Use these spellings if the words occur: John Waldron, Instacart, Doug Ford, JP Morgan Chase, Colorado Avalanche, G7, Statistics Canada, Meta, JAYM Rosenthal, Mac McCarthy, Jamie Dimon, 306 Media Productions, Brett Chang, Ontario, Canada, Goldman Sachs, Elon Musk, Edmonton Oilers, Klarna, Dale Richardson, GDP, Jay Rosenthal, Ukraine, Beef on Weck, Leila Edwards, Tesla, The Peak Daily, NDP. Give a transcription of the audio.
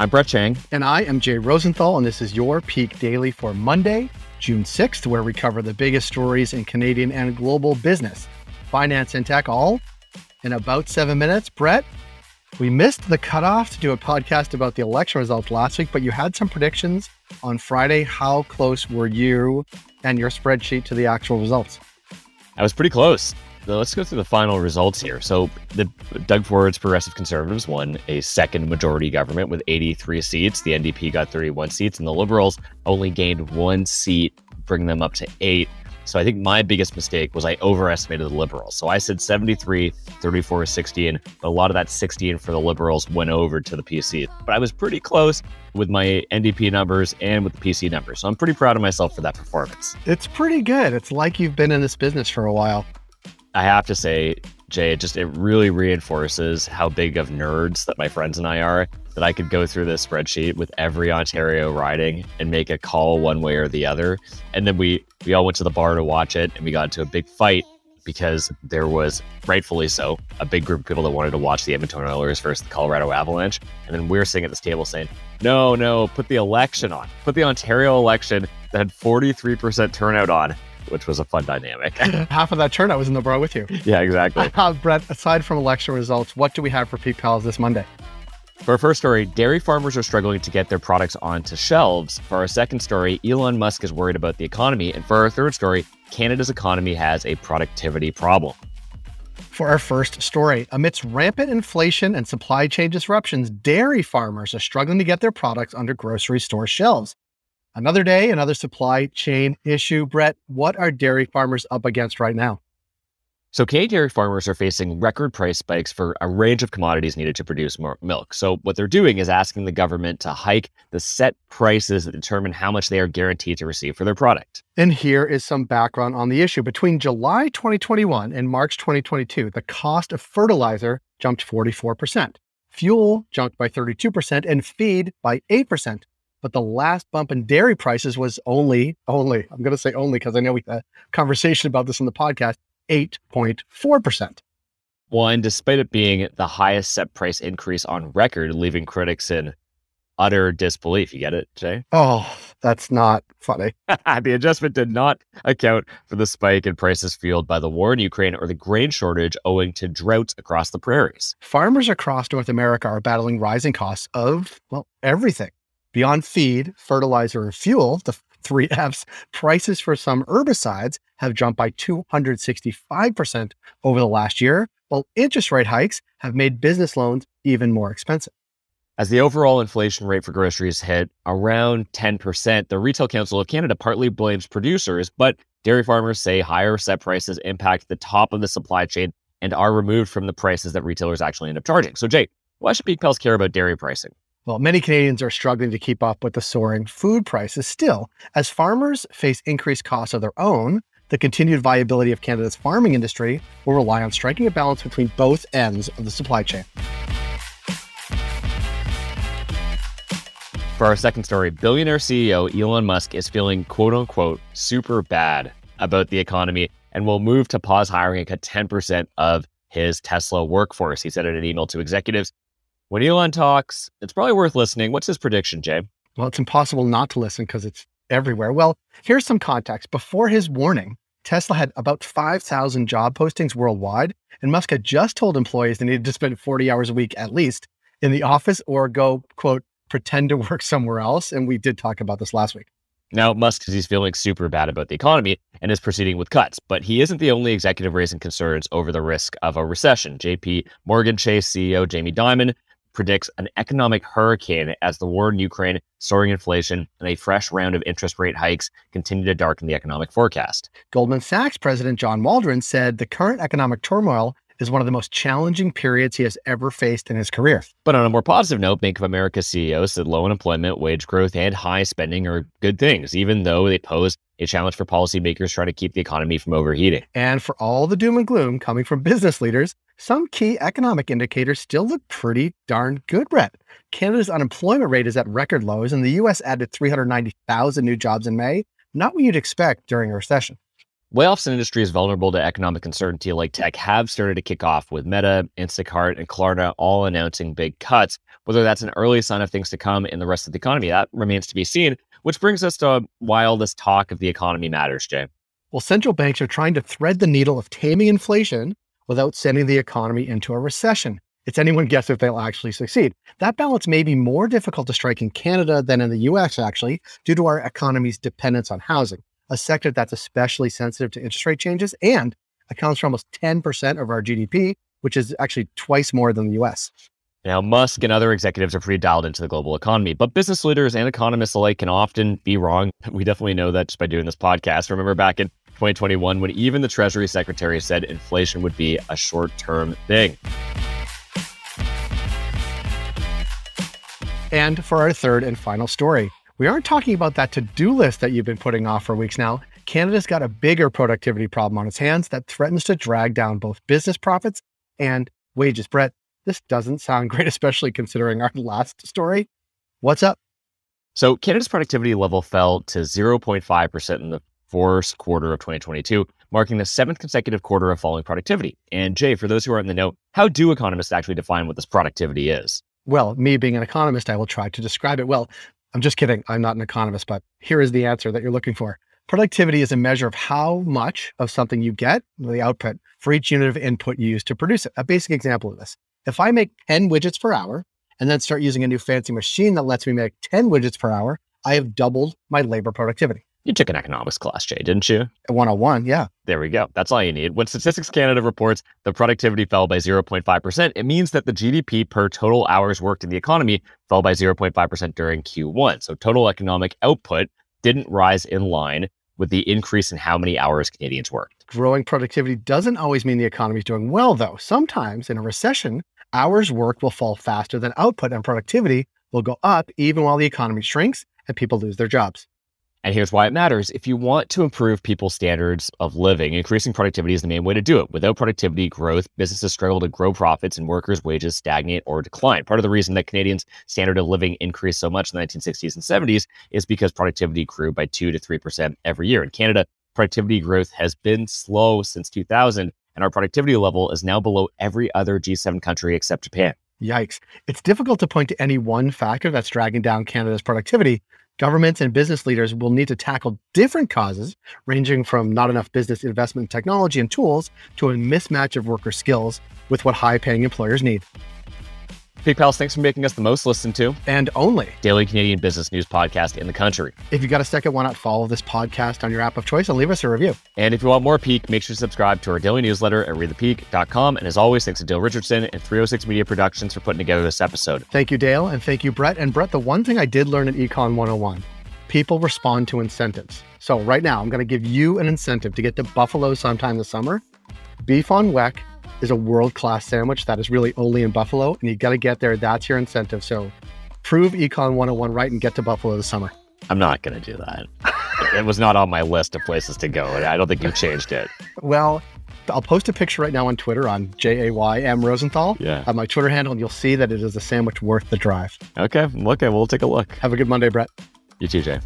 I'm Brett Chang. And I am Jay Rosenthal, and this is your Peak Daily for Monday, June 6th, where we cover the biggest stories in Canadian and global business, finance and tech, all in about 7 minutes. Brett, we missed the cutoff to do a podcast about the election results last week, but you had some predictions on Friday. How close were you and your spreadsheet to the actual results? I was pretty close. Let's go through the final results here. So the Doug Ford's Progressive Conservatives won a second majority government with 83 seats. The NDP got 31 seats, and the Liberals only gained 1 seat, bringing them up to 8. So I think my biggest mistake was I overestimated the Liberals. So I said 73, 34, 16. A lot of that 16 for the Liberals went over to the PC. But I was pretty close with my NDP numbers and with the PC numbers. So I'm pretty proud of myself for that performance. It's pretty good. It's like you've been in this business for a while. I have to say, Jay, it really reinforces how big of nerds that my friends and I are, that I could go through this spreadsheet with every Ontario riding and make a call one way or the other. And then we all went to the bar to watch it, and we got into a big fight because there was, rightfully so, a big group of people that wanted to watch the Edmonton Oilers versus the Colorado Avalanche. And then we're sitting at this table saying, no, put the election on. Put the Ontario election that had 43% turnout on, which was a fun dynamic. Half of that turnout was in the bar with you. Yeah, exactly. Brett, aside from election results, what do we have for Peak Pals this Monday? For our first story, dairy farmers are struggling to get their products onto shelves. For our second story, Elon Musk is worried about the economy. And for our third story, Canada's economy has a productivity problem. For our first story, amidst rampant inflation and supply chain disruptions, dairy farmers are struggling to get their products under grocery store shelves. Another day, another supply chain issue. Brett, what are dairy farmers up against right now? So Canadian dairy farmers are facing record price spikes for a range of commodities needed to produce more milk. So what they're doing is asking the government to hike the set prices that determine how much they are guaranteed to receive for their product. And here is some background on the issue. Between July 2021 and March 2022, the cost of fertilizer jumped 44%, fuel jumped by 32%, and feed by 8%. But the last bump in dairy prices was only, I'm going to say only because I know we had a conversation about this on the podcast, 8.4%. Well, and despite it being the highest set price increase on record, leaving critics in utter disbelief. You get it, Jay? Oh, that's not funny. The adjustment did not account for the spike in prices fueled by the war in Ukraine or the grain shortage owing to droughts across the prairies. Farmers across North America are battling rising costs of, well, everything. Beyond feed, fertilizer, and fuel, the 3Fs, prices for some herbicides have jumped by 265% over the last year, while interest rate hikes have made business loans even more expensive. As the overall inflation rate for groceries hit around 10%, the Retail Council of Canada partly blames producers, but dairy farmers say higher set prices impact the top of the supply chain and are removed from the prices that retailers actually end up charging. So, Jay, why should Peak Pals care about dairy pricing? Well, many Canadians are struggling to keep up with the soaring food prices still. As farmers face increased costs of their own, the continued viability of Canada's farming industry will rely on striking a balance between both ends of the supply chain. For our second story, billionaire CEO Elon Musk is feeling quote-unquote super bad about the economy and will move to pause hiring and cut 10% of his Tesla workforce. He said in an email to executives. When Elon talks, it's probably worth listening. What's his prediction, Jay? Well, it's impossible not to listen because it's everywhere. Well, here's some context. Before his warning, Tesla had about 5,000 job postings worldwide, and Musk had just told employees they needed to spend 40 hours a week at least in the office or go, quote, pretend to work somewhere else. And we did talk about this last week. Now, Musk is feeling super bad about the economy and is proceeding with cuts, but he isn't the only executive raising concerns over the risk of a recession. JP Morgan Chase CEO Jamie Dimon predicts an economic hurricane as the war in Ukraine, soaring inflation, and a fresh round of interest rate hikes continue to darken the economic forecast. Goldman Sachs President John Waldron said the current economic turmoil is one of the most challenging periods he has ever faced in his career. But on a more positive note, Bank of America CEO said low unemployment, wage growth, and high spending are good things, even though they pose a challenge for policymakers trying to keep the economy from overheating. And for all the doom and gloom coming from business leaders, some key economic indicators still look pretty darn good, Brett. Canada's unemployment rate is at record lows, and the U.S. added 390,000 new jobs in May. Not what you'd expect during a recession. Layoffs in industries vulnerable to economic uncertainty like tech have started to kick off, with Meta, Instacart, and Klarna all announcing big cuts. Whether that's an early sign of things to come in the rest of the economy, that remains to be seen, which brings us to why all this talk of the economy matters, Jay. Well, central banks are trying to thread the needle of taming inflation without sending the economy into a recession. It's anyone's guess if they'll actually succeed. That balance may be more difficult to strike in Canada than in the US, actually, due to our economy's dependence on housing, a sector that's especially sensitive to interest rate changes and accounts for almost 10% of our GDP, which is actually twice more than the US. Now, Musk and other executives are pretty dialed into the global economy, but business leaders and economists alike can often be wrong. We definitely know that just by doing this podcast. Remember back in 2021, when even the Treasury Secretary said inflation would be a short-term thing. And for our third and final story, we aren't talking about that to-do list that you've been putting off for weeks now. Canada's got a bigger productivity problem on its hands that threatens to drag down both business profits and wages. Brett, this doesn't sound great, especially considering our last story. What's up? So Canada's productivity level fell to 0.5% in the first quarter of 2022, marking the seventh consecutive quarter of falling productivity. And Jay, for those who aren't in the know, how do economists actually define what this productivity is? Well, me being an economist, I will try to describe it well. I'm just kidding. I'm not an economist, but here is the answer that you're looking for. Productivity is a measure of how much of something you get, the output, for each unit of input you use to produce it. A basic example of this: if I make 10 widgets per hour and then start using a new fancy machine that lets me make 10 widgets per hour, I have doubled my labor productivity. You took an economics class, Jay, didn't you? 101, yeah. There we go. That's all you need. When Statistics Canada reports the productivity fell by 0.5%, it means that the GDP per total hours worked in the economy fell by 0.5% during Q1. So total economic output didn't rise in line with the increase in how many hours Canadians worked. Growing productivity doesn't always mean the economy is doing well, though. Sometimes in a recession, hours worked will fall faster than output, and productivity will go up even while the economy shrinks and people lose their jobs. And here's why it matters. If you want to improve people's standards of living, increasing productivity is the main way to do it. Without productivity growth, businesses struggle to grow profits and workers' wages stagnate or decline. Part of the reason that Canadians' standard of living increased so much in the 1960s and 70s is because productivity grew by 2 to 3% every year. In Canada, productivity growth has been slow since 2000, and our productivity level is now below every other G7 country except Japan. Yikes. It's difficult to point to any one factor that's dragging down Canada's productivity. Governments and business leaders will need to tackle different causes, ranging from not enough business investment in technology and tools to a mismatch of worker skills with what high-paying employers need. Peak Pals, thanks for making us the most listened to and only daily Canadian business news podcast in the country. If you got a second, why not follow this podcast on your app of choice and leave us a review? And if you want more Peak, make sure to subscribe to our daily newsletter at readthepeak.com. And as always, thanks to Dale Richardson and 306 Media Productions for putting together this episode. Thank you, Dale. And thank you, Brett. And Brett, the one thing I did learn in Econ 101, people respond to incentives. So right now, I'm going to give you an incentive to get to Buffalo sometime this summer. Beef on Weck is a world-class sandwich that is really only in Buffalo, and you got to get there. That's your incentive. So prove Econ 101 right and get to Buffalo this summer. I'm not going to do that. It was not on my list of places to go, and I don't think you changed it. Well, I'll post a picture right now on Twitter on JAYM Rosenthal on my Twitter handle, and you'll see that it is a sandwich worth the drive. Okay, we'll take a look. Have a good Monday, Brett. You too, Jay.